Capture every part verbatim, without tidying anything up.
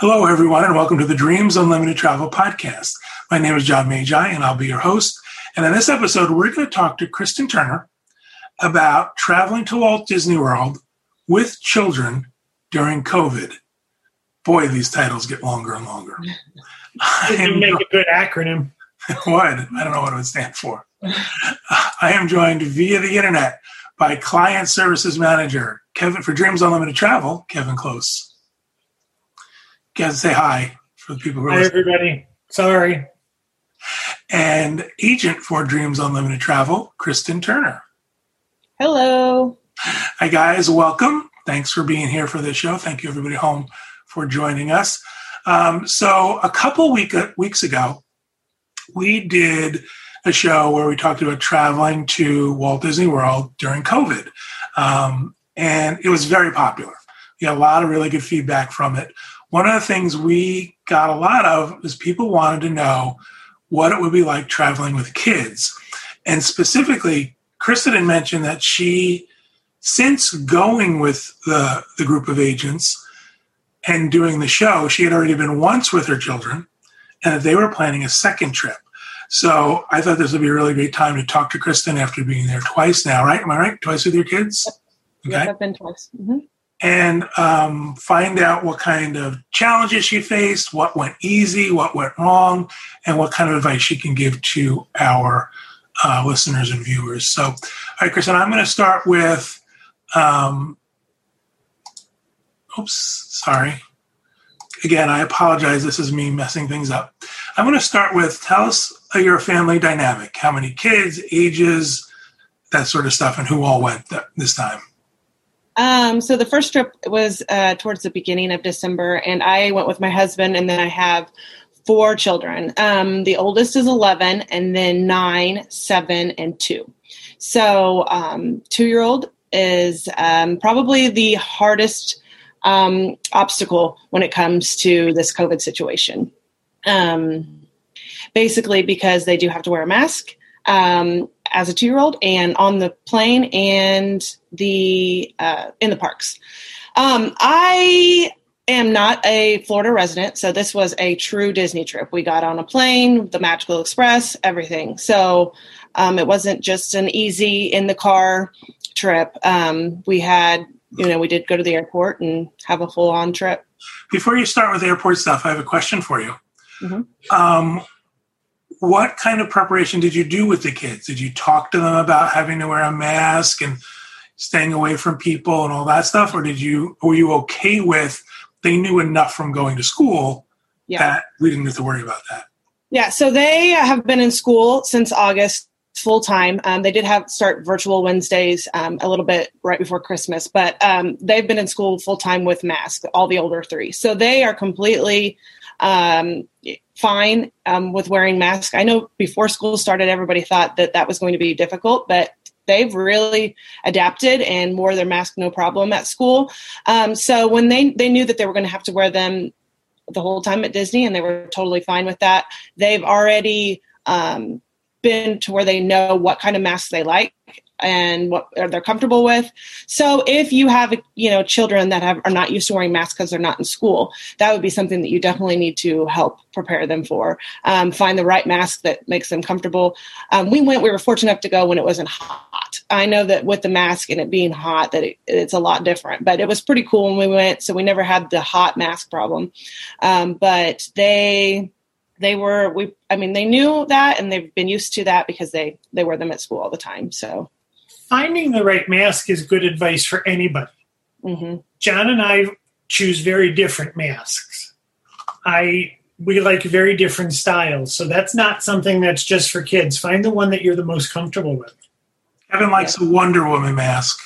Hello, everyone, and welcome to the Dreams Unlimited Travel podcast. My name is John Magi, and I'll be your host. And in this episode, we're going to talk to Kristen Turner about traveling to Walt Disney World with children during COVID. Boy, these titles get longer and longer. It would make jo- a good acronym. It would. I don't know what it would stand for. I am joined via the internet by Client Services Manager Kevin for Dreams Unlimited Travel, Kevin Close. You have to say hi for the people who are hi, listening. Everybody. Sorry. And agent for Dreams Unlimited Travel, Kristen Turner. Hello. Hi, guys. Welcome. Thanks for being here for this show. Thank you, everybody home, for joining us. Um, so a couple week, weeks ago, we did a show where we talked about traveling to Walt Disney World during COVID. Um, and it was very popular. We got a lot of really good feedback from it. One of the things we got a lot of is people wanted to know what it would be like traveling with kids. And specifically, Kristen had mentioned that she, since going with the, the group of agents and doing the show, she had already been once with her children and that they were planning a second trip. So I thought this would be a really great time to talk to Kristen after being there twice now, right? Am I right? Twice with your kids? Okay. Yes, I've been twice. Mm-hmm. And um, find out what kind of challenges she faced, what went easy, what went wrong, and what kind of advice she can give to our uh, listeners and viewers. So, all right, Kristen, I'm going to start with, um, oops, sorry. Again, I apologize. This is me messing things up. I'm going to start with, tell us your family dynamic, how many kids, ages, that sort of stuff, and who all went th- this time. Um, so the first trip was uh, towards the beginning of December, and I went with my husband, and then I have four children. Um, the oldest is eleven, and then nine, seven, and two. So um, two-year-old is um, probably the hardest um, obstacle when it comes to this COVID situation, um, basically because they do have to wear a mask um, as a two-year-old and on the plane and the uh, in the parks. Um, I am not a Florida resident, so this was a true Disney trip. We got on a plane, the Magical Express, everything. So um, it wasn't just an easy in-the-car trip. Um, we had, you know, we did go to the airport and have a full-on trip. Before you start with airport stuff, I have a question for you. Mm-hmm. Um What kind of preparation did you do with the kids? Did you talk to them about having to wear a mask and staying away from people and all that stuff? Or did you, were you okay with, they knew enough from going to school yeah. that we didn't have to worry about that? Yeah. So they have been in school since August full time. Um, they did have start virtual Wednesdays um, a little bit right before Christmas, but um, they've been in school full time with masks, all the older three. So they are completely um, fine um, with wearing masks. I know before school started, everybody thought that that was going to be difficult, but they've really adapted and wore their mask no problem at school. Um, so when they, they knew that they were going to have to wear them the whole time at Disney, and they were totally fine with that. They've already um, been to where they know what kind of masks they like and what they're comfortable with. So if you have, you know, children that have, are not used to wearing masks because they're not in school, that would be something that you definitely need to help prepare them for. Um, find the right mask that makes them comfortable. Um, we went, we were fortunate enough to go when it wasn't hot. I know that with the mask and it being hot, that it, it's a lot different, but it was pretty cool when we went. So we never had the hot mask problem. Um, but they, they were, we, I mean, they knew that and they've been used to that because they, they wear them at school all the time. So finding the right mask is good advice for anybody. Mm-hmm. John and I choose very different masks. I we like very different styles, so that's not something that's just for kids. Find the one that you're the most comfortable with. Kevin likes yeah. a Wonder Woman mask.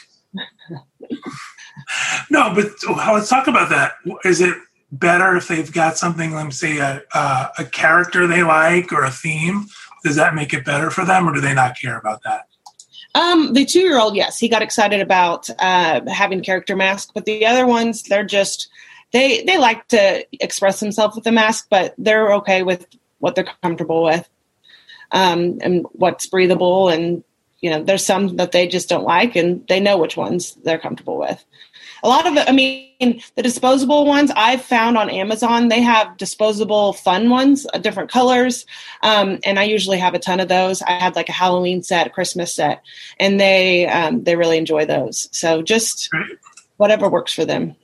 No, but let's talk about that. Is it better if they've got something, let me say, a, a, a character they like or a theme? Does that make it better for them, or do they not care about that? Um, the two-year-old, yes, he got excited about uh, having character masks, but the other ones, they're just, they they like to express themselves with the mask, but they're okay with what they're comfortable with um, and what's breathable and you know, there's some that they just don't like, and they know which ones they're comfortable with. A lot of it, I mean, the disposable ones I've found on Amazon, they have disposable fun ones, uh, different colors. Um, and I usually have a ton of those. I had like a Halloween set, a Christmas set, and they, um, they really enjoy those. So just whatever works for them.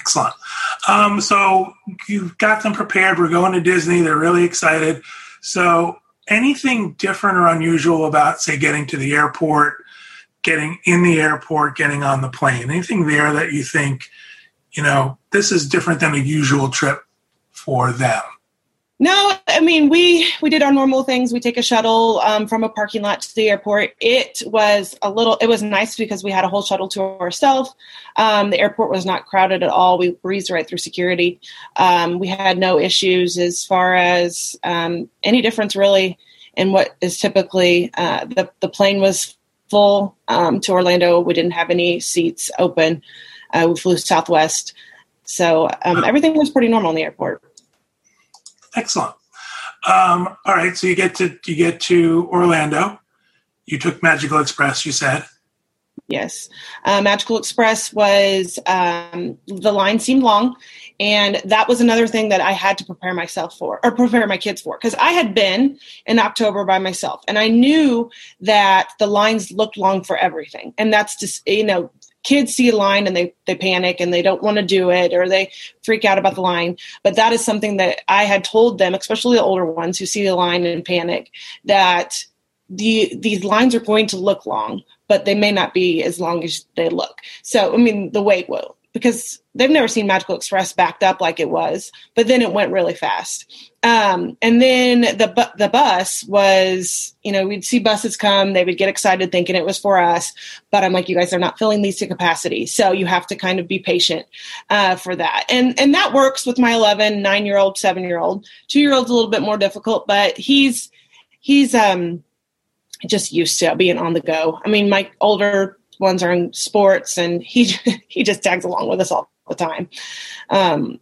Excellent. Um, so you've got them prepared. We're going to Disney. They're really excited. So anything different or unusual about, say, getting to the airport, getting in the airport, getting on the plane? Anything there that you think, you know, this is different than a usual trip for them? No, I mean, we, we did our normal things. We take a shuttle um, from a parking lot to the airport. It was a little, it was nice because we had a whole shuttle to ourselves. Um, the airport was not crowded at all. We breezed right through security. Um, we had no issues as far as um, any difference really in what is typically, uh, the, the plane was full um, to Orlando. We didn't have any seats open. Uh, we flew Southwest. So um, everything was pretty normal in the airport. Excellent. Um, all right, so you get to you get to Orlando. You took Magical Express, you said. Yes, uh, Magical Express was um, the line seemed long, and that was another thing that I had to prepare myself for, or prepare my kids for, because I had been in October by myself, and I knew that the lines looked long for everything, and that's just, you know. Kids see a line and they, they panic and they don't want to do it, or they freak out about the line. But that is something that I had told them, especially the older ones who see the line and panic, that the these lines are going to look long, but they may not be as long as they look. So, I mean, the wait will, because they've never seen Magical Express backed up like it was, but then it went really fast. Um, and then the bu- the bus was, you know, we'd see buses come, they would get excited thinking it was for us, but I'm like, you guys are not filling these to capacity. So you have to kind of be patient uh, for that. And and that works with my eleven, nine-year-old, seven-year-old. Two-year-old's a little bit more difficult, but he's, he's um, just used to being on the go. I mean, my older ones are in sports, and he, he just tags along with us all the time. Um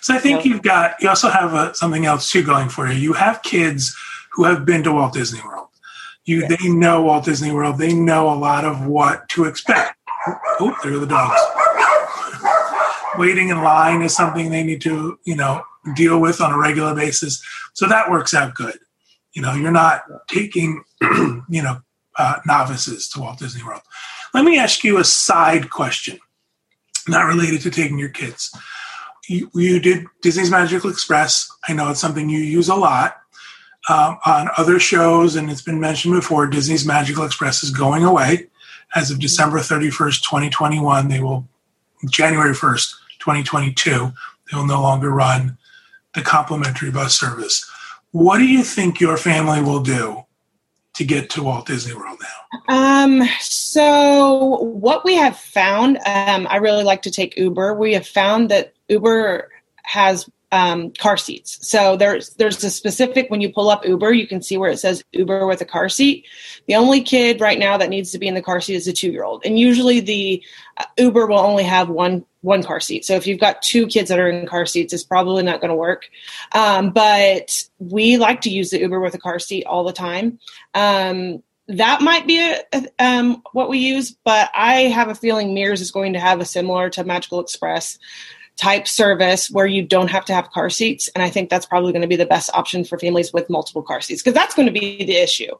So I think you've got, you also have a, something else too going for you. You have kids who have been to Walt Disney World. You, yes. They know Walt Disney World. They know a lot of what to expect. Oh, there are the dogs. Waiting in line is something they need to, you know, deal with on a regular basis. So that works out good. You know, you're not taking, you know, uh, novices to Walt Disney World. Let me ask you a side question, not related to taking your kids. You, you did Disney's Magical Express. I know it's something you use a lot um, on other shows, and it's been mentioned before. Disney's Magical Express is going away as of December thirty-first, twenty twenty-one. They will, January first, twenty twenty-two, they will no longer run the complimentary bus service. What do you think your family will do to get to Walt Disney World now? Um, so what we have found, um, I really like to take Uber. We have found that Uber has um, car seats. So there's there's a specific, when you pull up Uber, you can see where it says Uber with a car seat. The only kid right now that needs to be in the car seat is a two-year-old. And usually the uh, Uber will only have one one car seat. So if you've got two kids that are in car seats, it's probably not going to work. Um, but we like to use the Uber with a car seat all the time. Um, that might be a, a, um, what we use, but I have a feeling Mears is going to have a similar to Magical Express type service where you don't have to have car seats. And I think that's probably going to be the best option for families with multiple car seats, because that's going to be the issue.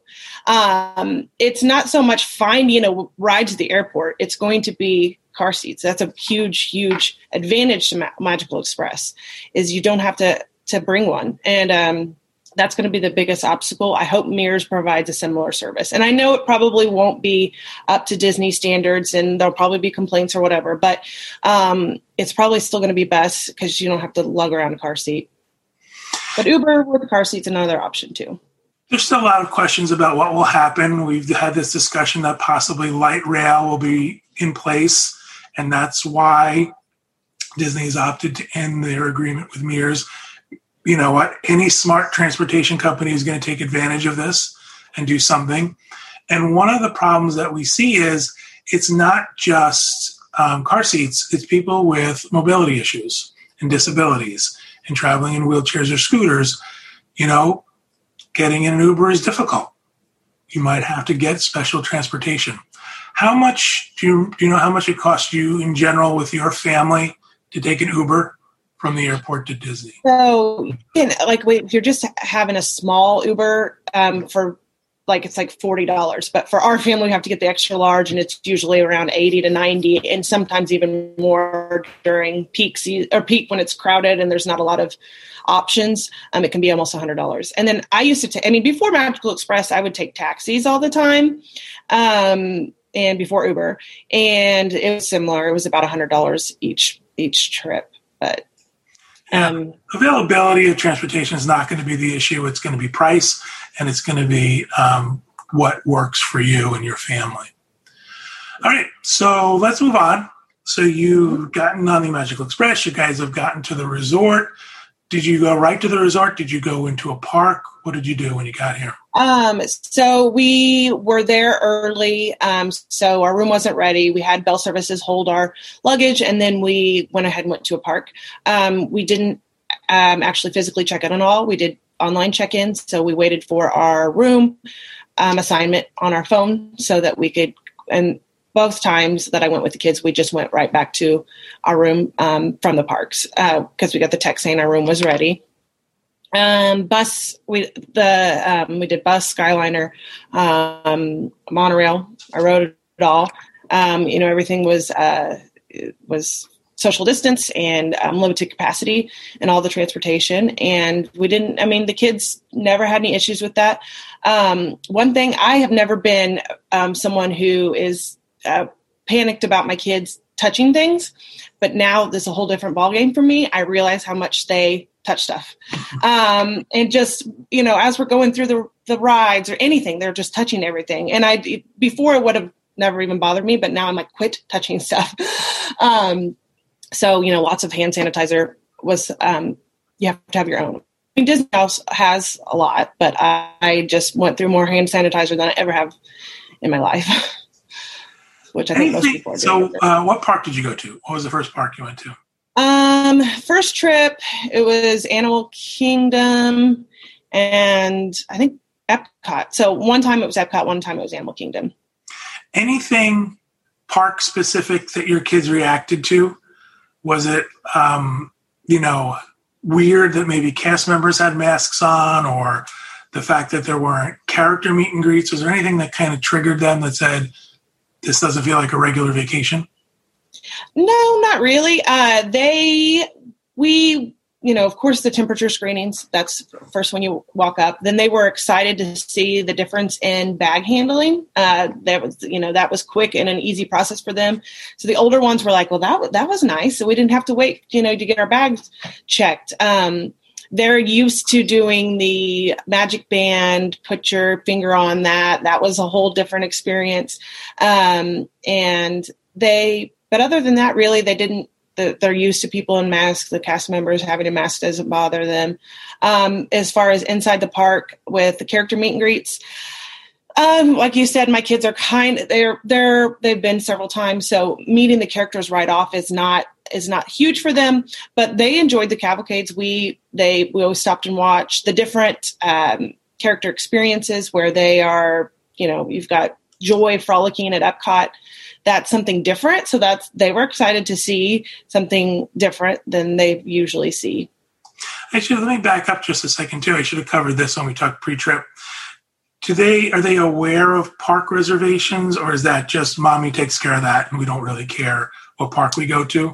Um, it's not so much finding a ride to the airport. It's going to be car seats. That's a huge, huge advantage to Ma- Magical Express, is you don't have to, to bring one. And um, that's going to be the biggest obstacle. I hope Mears provides a similar service. And I know it probably won't be up to Disney standards, and there'll probably be complaints or whatever, but um, it's probably still going to be best because you don't have to lug around a car seat. But Uber with a car seat's another option too. There's still a lot of questions about what will happen. We've had this discussion that possibly light rail will be in place, and that's why Disney's opted to end their agreement with Mears. You know what? Any smart transportation company is going to take advantage of this and do something. And one of the problems that we see is it's not just um, car seats. It's people with mobility issues and disabilities and traveling in wheelchairs or scooters. You know, getting in an Uber is difficult. you might have to get special transportation. How much do you, do you know how much it costs you in general with your family to take an Uber from the airport to Disney? So, like, wait, if you're just having a small Uber um, for, like, it's like forty dollars. But for our family, we have to get the extra large, and it's usually around eighty to ninety, and sometimes even more during peak season, or peak when it's crowded and there's not a lot of options. Um, it can be almost one hundred dollars. And then I used to, t- I mean, before Magical Express, I would take taxis all the time. Um, and before Uber, and it was similar. It was about one hundred dollars each, each trip, but. Um, availability of transportation is not going to be the issue. It's going to be price, and it's going to be um, what works for you and your family. All right, so let's move on. So you've gotten on the Magical Express. You guys have gotten to the resort. Did you go right to the resort? Did you go into a park? What did you do when you got here? Um, so we were there early. Um, so our room wasn't ready. We had bell services hold our luggage, and then we went ahead and went to a park. Um, we didn't um, actually physically check in at all. We did online check-in. So we waited for our room um, assignment on our phone so that we could, and both times that I went with the kids, we just went right back to our room um, from the parks because uh, we got the text saying our room was ready. Um, bus, we, the, um, we did bus, Skyliner, um, monorail. I rode it all. Um, you know, everything was, uh, was social distance and, um, limited capacity and all the transportation. And we didn't, I mean, the kids never had any issues with that. Um, one thing, I have never been, um, someone who is, uh, panicked about my kids touching things, but now there's a whole different ballgame for me. I realize how much they touch stuff. Um, and just, you know, as we're going through the the rides or anything, they're just touching everything. And I, before it would have never even bothered me, but now I'm like, quit touching stuff. Um, so, you know, lots of hand sanitizer was, um, you have to have your own. I mean, Disney House has a lot, but I, I just went through more hand sanitizer than I ever have in my life, which I think most people are doing. So uh, what park did you go to? What was the first park you went to? Um, first trip, it was Animal Kingdom and I think Epcot. So one time it was Epcot, one time it was Animal Kingdom. Anything park specific that your kids reacted to? Was it, um, you know, weird that maybe cast members had masks on, or the fact that there weren't character meet and greets? Was there anything that kind of triggered them that said, this doesn't feel like a regular vacation? No, not really. Uh, they, we, you know, of course the temperature screenings, that's first when you walk up. Then they were excited to see the difference in bag handling. Uh, that was, you know, that was quick and an easy process for them. So the older ones were like, well, that, that was nice. So we didn't have to wait, you know, to get our bags checked. Um, they're used to doing the magic band, put your finger on that. That was a whole different experience. Um, and they, But other than that, really, they didn't, they're used to people in masks. The cast members having a mask doesn't bother them. Um, as far as inside the park with the character meet and greets, um, like you said, my kids are kind of, they're, they're, they've been several times. So meeting the characters right off is not, is not huge for them, but they enjoyed the cavalcades. We, they, we always stopped and watched the different um, character experiences where they are, you know, you've got Joy frolicking at Epcot. That's something different. So that's, they were excited to see something different than they usually see. Actually, let me back up just a second too. I should have covered this when we talked pre-trip. Do they, are they aware of park reservations, or is that just mommy takes care of that and we don't really care what park we go to?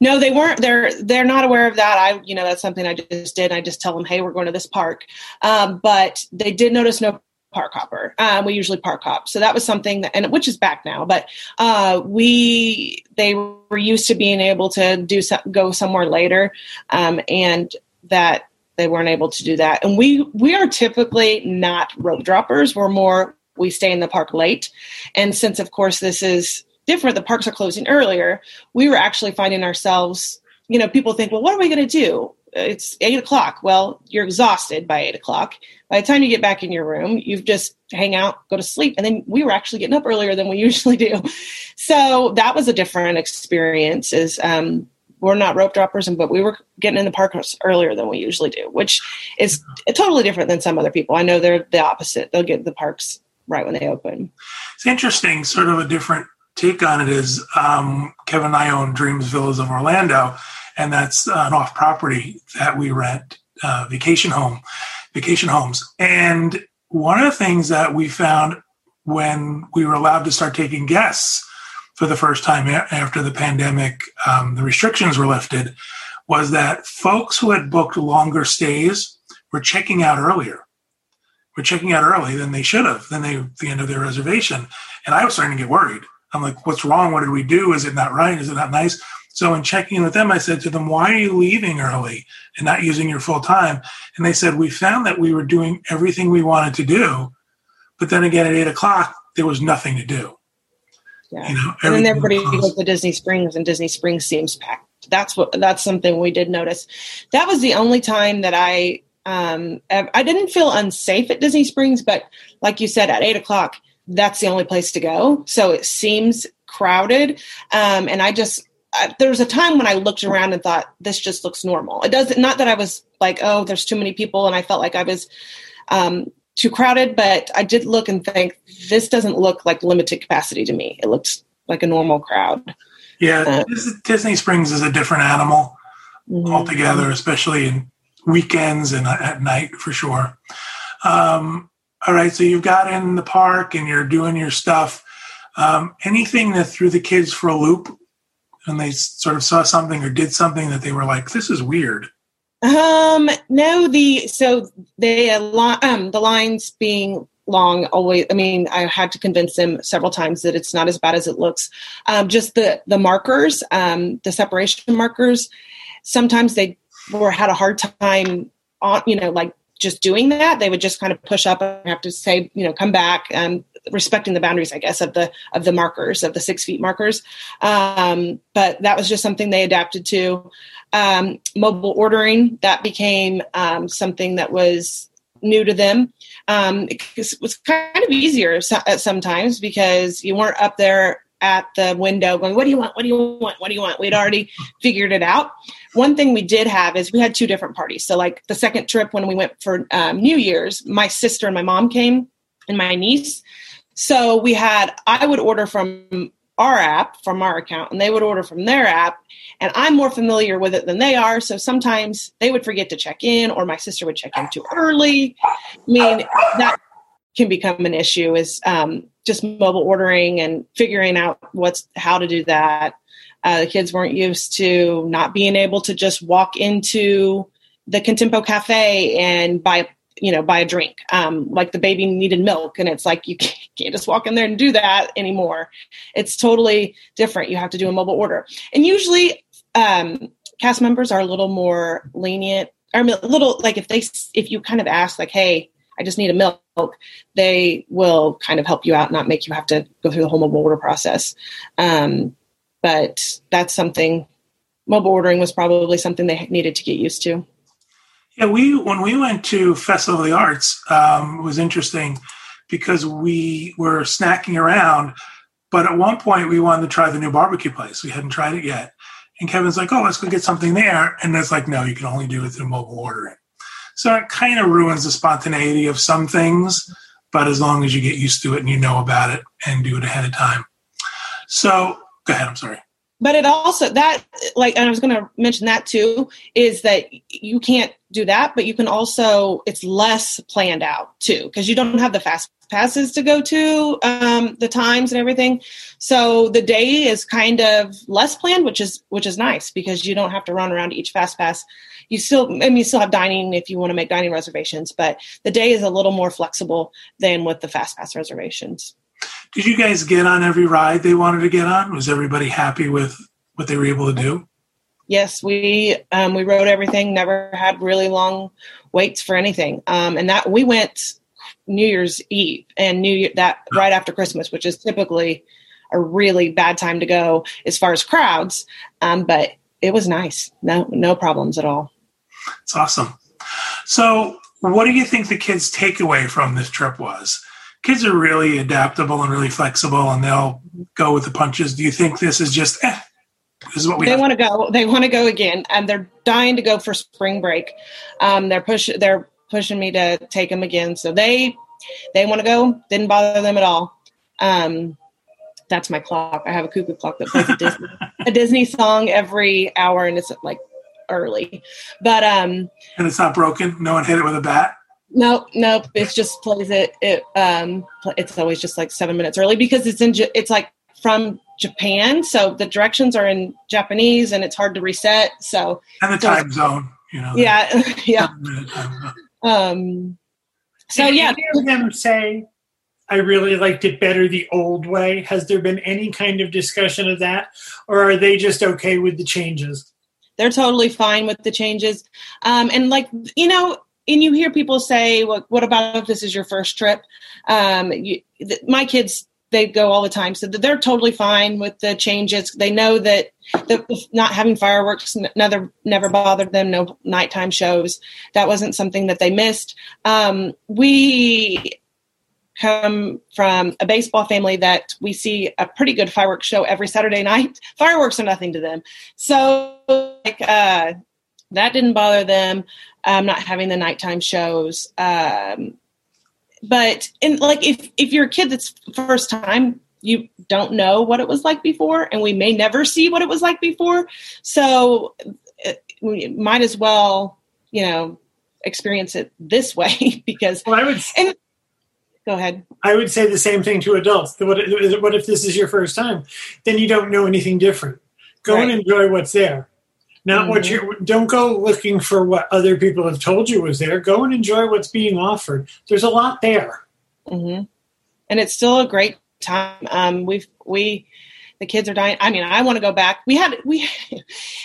No, they weren't. They're they're not aware of that. I, you know, that's something I just did. I just tell them, hey, we're going to this park. Um, but they did notice no park hopper. Um, we usually park hop. So that was something that, and which is back now, but uh, we, they were used to being able to do so, go somewhere later. Um, and that they weren't able to do that. And we, we are typically not rope droppers. We're more, we stay in the park late. And since of course this is different, the parks are closing earlier. We were actually finding ourselves, you know, people think, well, what are we going to do? It's eight o'clock. Well, you're exhausted by eight o'clock. By the time you get back in your room, you've just hang out, go to sleep. And then we were actually getting up earlier than we usually do. So that was a different experience, is um, we're not rope droppers, and but we were getting in the park earlier than we usually do, which is totally different than some other people. I know they're the opposite. They'll get the parks right when they open. It's interesting, sort of a different take on it is um, Kevin and I own Dreams Villas of Orlando, and that's an off property that we rent, uh, vacation home, vacation homes. And one of the things that we found when we were allowed to start taking guests for the first time after the pandemic, um, the restrictions were lifted, was that folks who had booked longer stays were checking out earlier, were checking out early than they should have, than they the end of their reservation. And I was starting to get worried. I'm like, what's wrong? What did we do? Is it not right? Is it not nice? So in checking in with them, I said to them, why are you leaving early and not using your full time? And they said, we found that we were doing everything we wanted to do. But then again, at eight o'clock, there was nothing to do. Yeah. You know, and then everybody goes to Disney Springs, and Disney Springs seems packed. That's what, that's something we did notice. That was the only time that I, um, I didn't feel unsafe at Disney Springs, but like you said, at eight o'clock, that's the only place to go. So it seems crowded. Um, and I just, I, there was a time when I looked around and thought, this just looks normal. It doesn't, not that I was like, oh, there's too many people. And I felt like I was, um, too crowded, but I did look and think, this doesn't look like limited capacity to me. It looks like a normal crowd. Yeah, uh, Disney Springs is a different animal mm-hmm. altogether, especially in weekends and at night for sure. Um, all right, so you've got in the park and you're doing your stuff. Um, anything that threw the kids for a loop and they sort of saw something or did something that they were like, this is weird? Um, no, the, so they, um, the lines being long always, I mean, I had to convince them several times that it's not as bad as it looks. Um, just the, the markers, um, the separation markers, sometimes they were, had a hard time on, you know, like just doing that. They would just kind of push up and have to say, you know, come back, um, respecting the boundaries, I guess, of the, of the markers, of the six feet markers. Um, but that was just something they adapted to. Um, mobile ordering, that became um, something that was new to them. Um, it was kind of easier so- sometimes because you weren't up there at the window going, what do you want? What do you want? What do you want? We'd already figured it out. One thing we did have is we had two different parties. So like the second trip when we went for um, New Year's, my sister and my mom came and my niece. So we had, I would order from our app, from our account, and they would order from their app. And I'm more familiar with it than they are. So sometimes they would forget to check in, or my sister would check in too early. I mean, that can become an issue is um, just mobile ordering and figuring out what's how to do that. Uh, the kids weren't used to not being able to just walk into the Contempo Cafe and buy a you know, buy a drink, um, like the baby needed milk. And it's like, you can't, can't just walk in there and do that anymore. It's totally different. You have to do a mobile order. And usually um, cast members are a little more lenient, or a little like if they, if you kind of ask like, hey, I just need a milk, they will kind of help you out, not make you have to go through the whole mobile order process. Um, but that's something, mobile ordering was probably something they needed to get used to. Yeah, we when we went to Festival of the Arts, um, it was interesting because we were snacking around, but at one point we wanted to try the new barbecue place. We hadn't tried it yet. And Kevin's like, oh, let's go get something there. And it's like, no, you can only do it through mobile ordering. So it kind of ruins the spontaneity of some things, but as long as you get used to it and you know about it and do it ahead of time. So go ahead, I'm sorry. But it also that like, and I was going to mention that too, is that you can't do that, but you can also, it's less planned out too, because you don't have the fast passes to go to, um, the times and everything. So the day is kind of less planned, which is, which is nice because you don't have to run around to each fast pass. You still, I mean, you still have dining if you want to make dining reservations, but the day is a little more flexible than with the fast pass reservations. Did you guys get on every ride they wanted to get on? Was everybody happy with what they were able to do? Yes, we um, we rode everything. Never had really long waits for anything. Um, and that we went New Year's Eve and New Year, that right after Christmas, which is typically a really bad time to go as far as crowds. Um, but it was nice. No, no problems at all. It's awesome. So, what do you think the kids' takeaway from this trip was? Kids are really adaptable and really flexible, and they'll go with the punches. Do you think this is just, eh, This is what we they want to go. They want to go again, and they're dying to go for spring break. Um, they're push. They're pushing me to take them again. So they they want to go. Didn't bother them at all. Um, that's my clock. I have a cuckoo clock that plays a Disney, a Disney song every hour, and it's like early. But um, and it's not broken. No one hit it with a bat. Nope, nope. It just plays it. It um, it's always just like seven minutes early because it's in. It's like from Japan, so the directions are in Japanese, and it's hard to reset. So and the time zone, you know. Yeah, yeah. Um. So Did yeah, you hear them say, "I really liked it better the old way." Has there been any kind of discussion of that, or are they just okay with the changes? They're totally fine with the changes, um, and like you know. And you hear people say, well, what about if this is your first trip? Um, you, th- my kids, they go all the time. So they're totally fine with the changes. They know that the, not having fireworks n- never, never bothered them. No nighttime shows. That wasn't something that they missed. Um, we come from a baseball family that we see a pretty good fireworks show every Saturday night. Fireworks are nothing to them. So like, uh, that didn't bother them. Um, not having the nighttime shows. Um, but and like, if, if you're a kid, that's first time, you don't know what it was like before, and we may never see what it was like before. So it, we might as well, you know, experience it this way because well, I would say, and, go ahead. I would say the same thing to adults. What if, what if this is your first time? Then you don't know anything different. Go right. and enjoy what's there. Not what you don't go looking for what other people have told you was there. Go and enjoy what's being offered. There's a lot there, mm-hmm. and it's still a great time. Um, we've we the kids are dying. I mean, I want to go back. We had we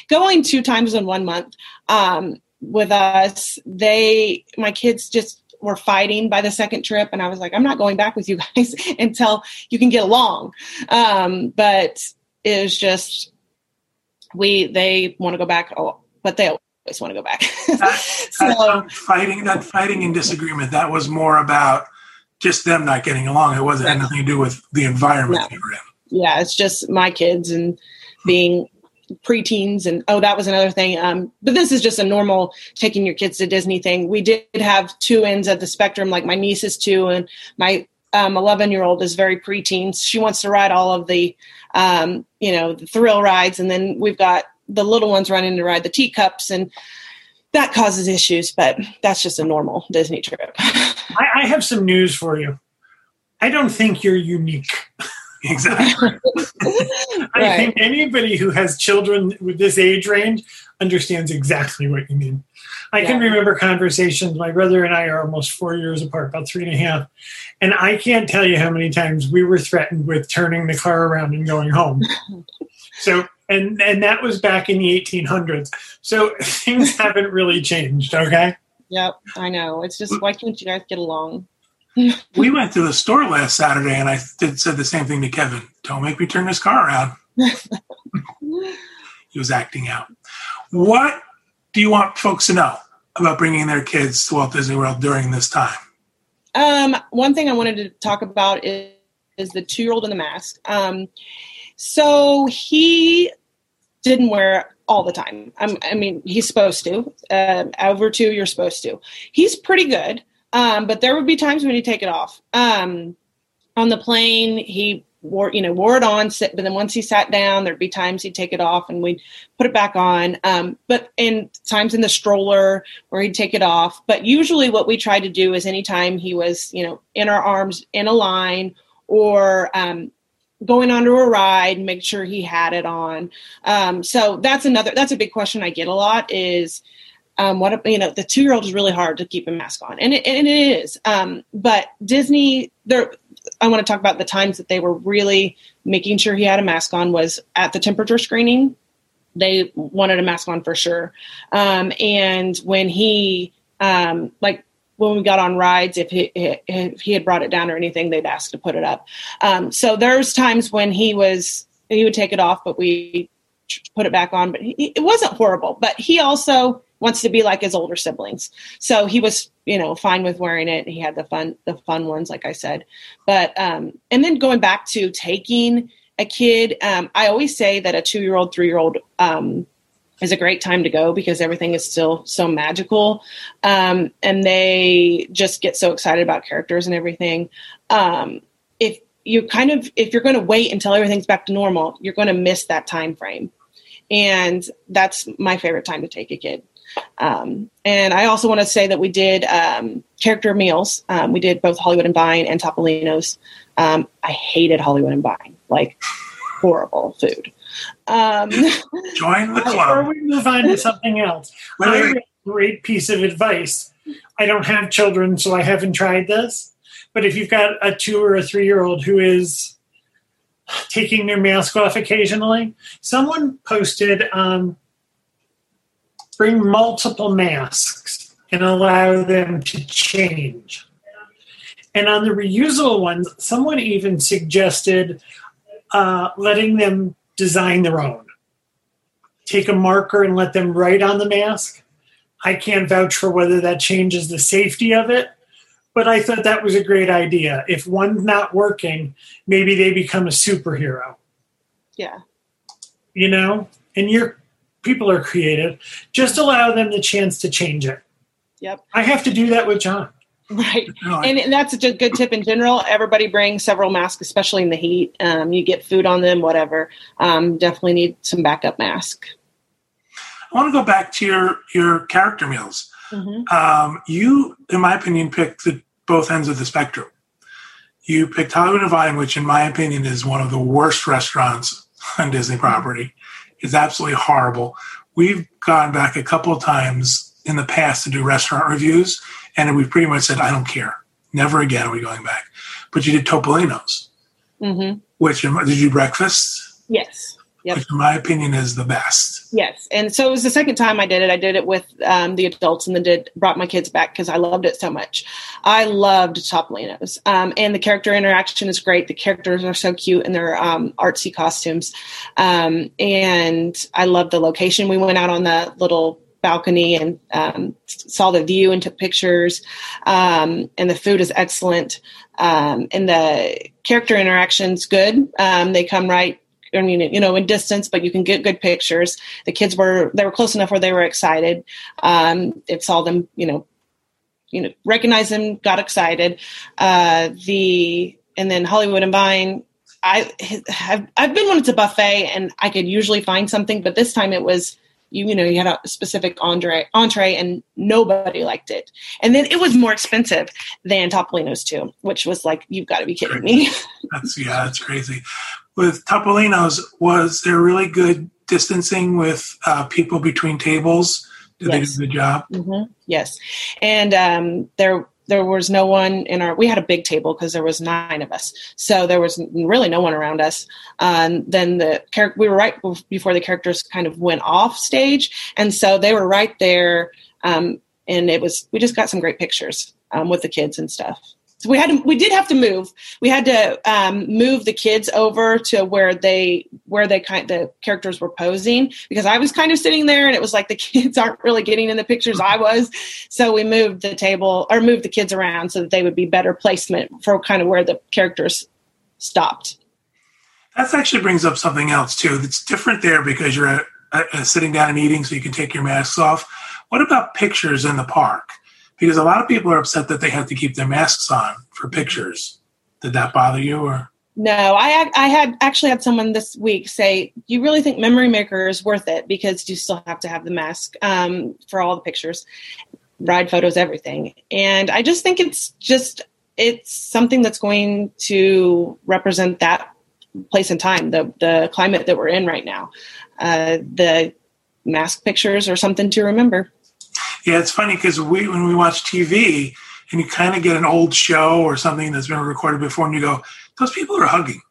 going two times in one month um, with us. They my kids just were fighting by the second trip, and I was like, I'm not going back with you guys until you can get along. Um, but it was just. We they want to go back, oh, but they always want to go back. that, so that fighting, that fighting and disagreement, that was more about just them not getting along. It wasn't had nothing to do with the environment no. they were in. Yeah, it's just my kids and being preteens, and oh, that was another thing. Um, but this is just a normal taking your kids to Disney thing. We did have two ends of the spectrum. Like my niece is two, and my um, eleven-year-old is very preteens. She wants to ride all of the. Um, you know, the thrill rides, and then we've got the little ones running to ride the teacups, and that causes issues, but that's just a normal Disney trip. I, I have some news for you. I don't think you're unique. Exactly. I right. think anybody who has children with this age range understands exactly what you mean. I yeah. can remember conversations. My brother and I are almost four years apart, about three and a half. And I can't tell you how many times we were threatened with turning the car around and going home. So, and, and that was back in the eighteen hundreds. So things haven't really changed. Okay. Yep. I know. It's just, why can't you guys get along? We went to the store last Saturday, and I did, said the same thing to Kevin. Don't make me turn this car around. He was acting out. What do you want folks to know about bringing their kids to Walt Disney World during this time? Um, one thing I wanted to talk about is, is the two-year-old in the mask. Um, so he didn't wear all the time. I'm, I mean, he's supposed to. Uh, over two, you're supposed to. He's pretty good. Um, but there would be times when he'd take it off. Um, on the plane, he wore, you know, wore it on, sit, but then once he sat down, there'd be times he'd take it off and we'd put it back on. Um, but in times in the stroller where he'd take it off. But usually what we tried to do is anytime he was, you know, in our arms, in a line, or um, going onto a ride, make sure he had it on. Um, so that's another, that's a big question I get a lot is, Um, what you know, the two-year-old is really hard to keep a mask on, and it, and it is. Um, but Disney, there, I want to talk about the times that they were really making sure he had a mask on was at the temperature screening. They wanted a mask on for sure. Um, and when he, um, like when we got on rides, if he if he had brought it down or anything, they'd ask to put it up. Um, so there's times when he was he would take it off, but we put it back on. But he, it wasn't horrible. But he also wants to be like his older siblings. So he was, you know, fine with wearing it. He had the fun, the fun ones, like I said, but, um, and then going back to taking a kid, um, I always say that a two-year-old, three-year-old um, is a great time to go because everything is still so magical. Um, and they just get so excited about characters and everything. Um, if you kind of, if you're going to wait until everything's back to normal, you're going to miss that time frame. And that's my favorite time to take a kid. Um, and I also want to say that we did um, character meals. Um, we did both Hollywood and Vine and Topolino's. Um, I hated Hollywood and Vine, like horrible food. Um, Join the club. Before we move on to something else, wait, I have a great piece of advice. I don't have children, so I haven't tried this. But if you've got a two or a three-year-old who is taking their mask off occasionally, someone posted um, bring multiple masks and allow them to change. And on the reusable ones, someone even suggested uh, letting them design their own. Take a marker and let them write on the mask. I can't vouch for whether that changes the safety of it, but I thought that was a great idea. If one's not working, maybe they become a superhero. Yeah. You know? And you're people are creative. Just allow them the chance to change it. Yep. I have to do that with John. Right. And that's a good tip in general. Everybody brings several masks, especially in the heat. Um, you get food on them, whatever. Um, definitely need some backup mask. I want to go back to your, your character meals. Mm-hmm. Um, you, in my opinion, picked the, both ends of the spectrum. You picked Hollywood and Vine, which in my opinion is one of the worst restaurants on Disney property. It's absolutely horrible. We've gone back a couple of times in the past to do restaurant reviews, and we've pretty much said, I don't care. Never again are we going back. But you did Topolino's, mm-hmm. which did you breakfast? Yes. Yep. Which in my opinion is the best. Yes. And so it was the second time I did it. I did it with um, the adults and then did brought my kids back because I loved it so much. I loved Topolino's. Um, and the character interaction is great. The characters are so cute in their um, artsy costumes. Um, and I love the location. We went out on the little balcony and um, saw the view and took pictures. Um, and the food is excellent. Um, and the character interaction's good. Um, they come right I mean, you know, in distance, but you can get good pictures. The kids were, they were close enough where they were excited. Um, it saw them, you know, you know, recognize them, got excited. Uh, the, and then Hollywood and Vine, I have, I've been when it's a buffet and I could usually find something, but this time it was, you, you know, you had a specific entree, entree and nobody liked it. And then it was more expensive than Topolino's too, which was like, you've got to be kidding me. That's, yeah, that's crazy. With Topolino's, was there really good distancing with uh, people between tables? Did yes. they do the job? Mm-hmm. Yes. And um, there there was no one in our, we had a big table because there was nine of us. So there was really no one around us. Um, then the char- we were right before the characters kind of went off stage. And so they were right there. Um, and it was, we just got some great pictures um, with the kids and stuff. So we had to, we did have to move. We had to um, move the kids over to where they where they kind the characters were posing because I was kind of sitting there and it was like the kids aren't really getting in the pictures I was. So we moved the table or moved the kids around so that they would be better placement for kind of where the characters stopped. That actually brings up something else too. That's different there because you're a, a, a sitting down and eating, so you can take your masks off. What about pictures in the park? Because a lot of people are upset that they have to keep their masks on for pictures. Did that bother you? Or no, I I had actually had someone this week say, "You really think Memory Maker is worth it because you still have to have the mask um, for all the pictures, ride photos, everything." And I just think it's just it's something that's going to represent that place and time, the the climate that we're in right now. Uh, the mask pictures are something to remember. Yeah, it's funny because we when we watch T V and you kind of get an old show or something that's been recorded before and you go, those people are hugging.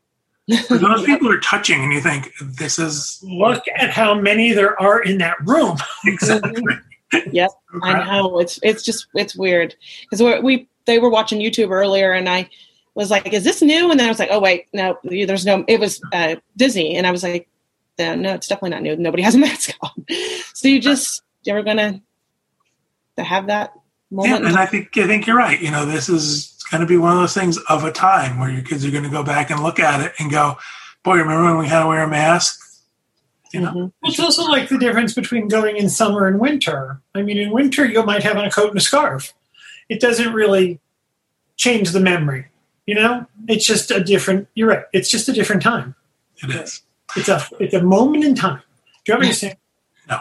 Or those yeah. people are touching and you think, this is... Look at how many there are in that room. Exactly. Yep, okay. I know. It's it's just, it's weird. Because we they were watching YouTube earlier and I was like, is this new? And then I was like, oh, wait, no, there's no... It was uh, Disney. And I was like, no, it's definitely not new. Nobody has a mask on. So you just, you're going to... to have that moment. Yeah, and I think I think you're right. You know, this is going to be one of those things of a time where your kids are going to go back and look at it and go, boy, remember when we had to wear a mask? You know? Mm-hmm. It's also like the difference between going in summer and winter. I mean, in winter, you might have on a coat and a scarf. It doesn't really change the memory, you know? It's just a different, you're right, it's just a different time. It is. It's a, it's a moment in time. Do you have anything? No.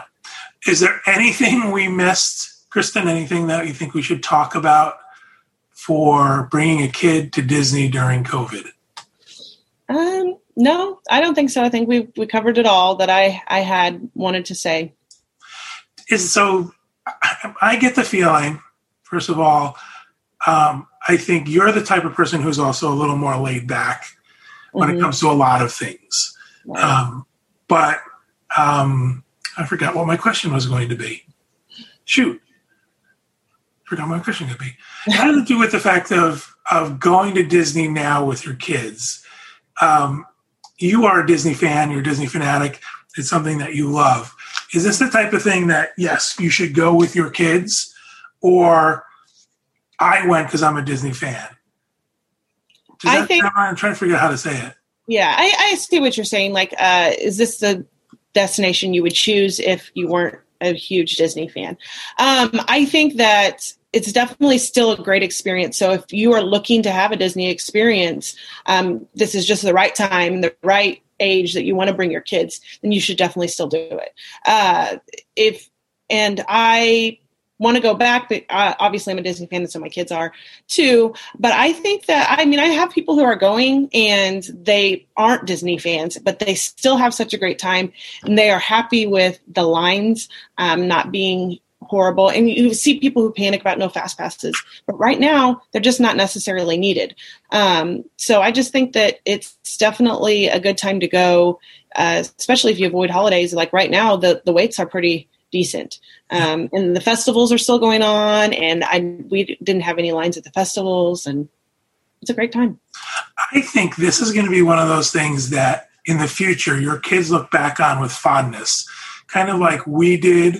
Is there anything we missed, Kristen, anything that you think we should talk about for bringing a kid to Disney during COVID? Um. No, I don't think so. I think we we covered it all that I, I had wanted to say. Is, so I, I get the feeling, first of all, um, I think you're the type of person who's also a little more laid back when mm-hmm. it comes to a lot of things. Wow. Um, but um, I forgot what my question was going to be. Shoot. I forgot what my question was going to be. How does it do with the fact of, of going to Disney now with your kids? Um, You are a Disney fan, you're a Disney fanatic, it's something that you love. Is this the type of thing that, yes, you should go with your kids, or I went because I'm a Disney fan? Does I that think, I'm trying to figure out how to say it. Yeah, I, I see what you're saying. Like, uh, is this the destination you would choose if you weren't a huge Disney fan? Um, I think that it's definitely still a great experience. So if you are looking to have a Disney experience, um, this is just the right time, the right age that you want to bring your kids, then you should definitely still do it. Uh, if, and I want to go back, but uh, obviously I'm a Disney fan and so my kids are too. But I think that, I mean, I have people who are going and they aren't Disney fans, but they still have such a great time and they are happy with the lines um, not being horrible. And you see people who panic about no fast passes, but right now they're just not necessarily needed. Um, so I just think that it's definitely a good time to go, uh, especially if you avoid holidays. Like right now, the, the waits are pretty decent. Um, and the festivals are still going on and I, we didn't have any lines at the festivals and it's a great time. I think this is going to be one of those things that in the future, your kids look back on with fondness, kind of like we did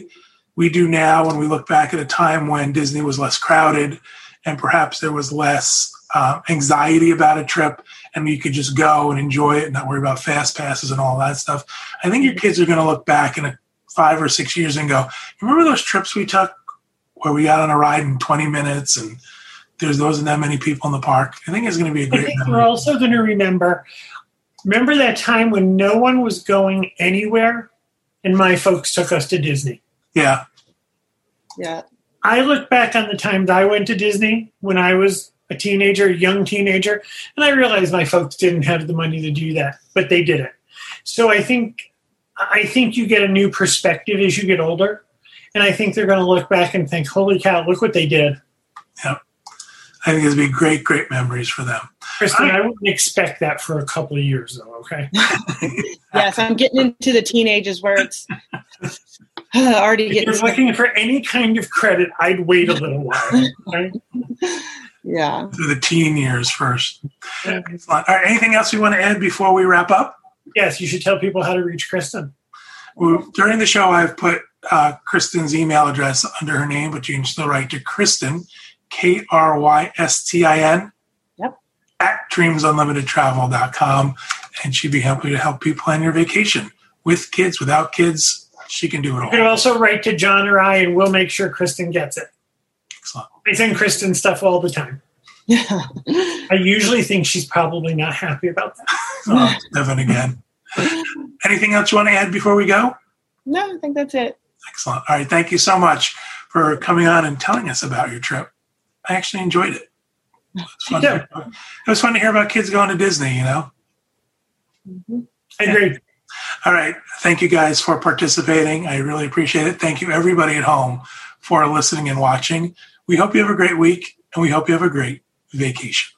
We do now when we look back at a time when Disney was less crowded and perhaps there was less uh, anxiety about a trip and you could just go and enjoy it and not worry about fast passes and all that stuff. I think your kids are going to look back in a five or six years and go, remember those trips we took where we got on a ride in twenty minutes and there's those and that many people in the park? I think it's going to be a great memory. I think memory. We're also going to remember, remember that time when no one was going anywhere and my folks took us to Disney. Yeah. Yeah. I look back on the time that I went to Disney when I was a teenager, a young teenager, and I realized my folks didn't have the money to do that, but they did it. So I think I think you get a new perspective as you get older, and I think they're going to look back and think, holy cow, look what they did. Yeah. I think it'll be great, great memories for them. Kristen, I, I wouldn't expect that for a couple of years, though, okay? Yes, I'm getting into the teenagers where it's already getting... If you're looking for any kind of credit, I'd wait a little while. Right? Yeah. Through the teen years first. Yeah. All right, anything else you want to add before we wrap up? Yes, you should tell people how to reach Kristen. Well, during the show, I've put uh, Kristen's email address under her name, but you can still write to Kristen, K R Y S T I N, yep, at dreams unlimited travel dot com, and she'd be happy to help you plan your vacation with kids, without kids. She can do it all. You can also write to John or I, and we'll make sure Kristen gets it. Excellent. I send Kristen stuff all the time. Yeah. I usually think she's probably not happy about that. Oh, Devin again. Anything else you want to add before we go? No, I think that's it. Excellent. All right. Thank you so much for coming on and telling us about your trip. I actually enjoyed it. It was fun, yeah. to, it was fun to hear about kids going to Disney, you know? Mm-hmm. I agree. All right. Thank you guys for participating. I really appreciate it. Thank you, everybody at home, for listening and watching. We hope you have a great week, and we hope you have a great vacation.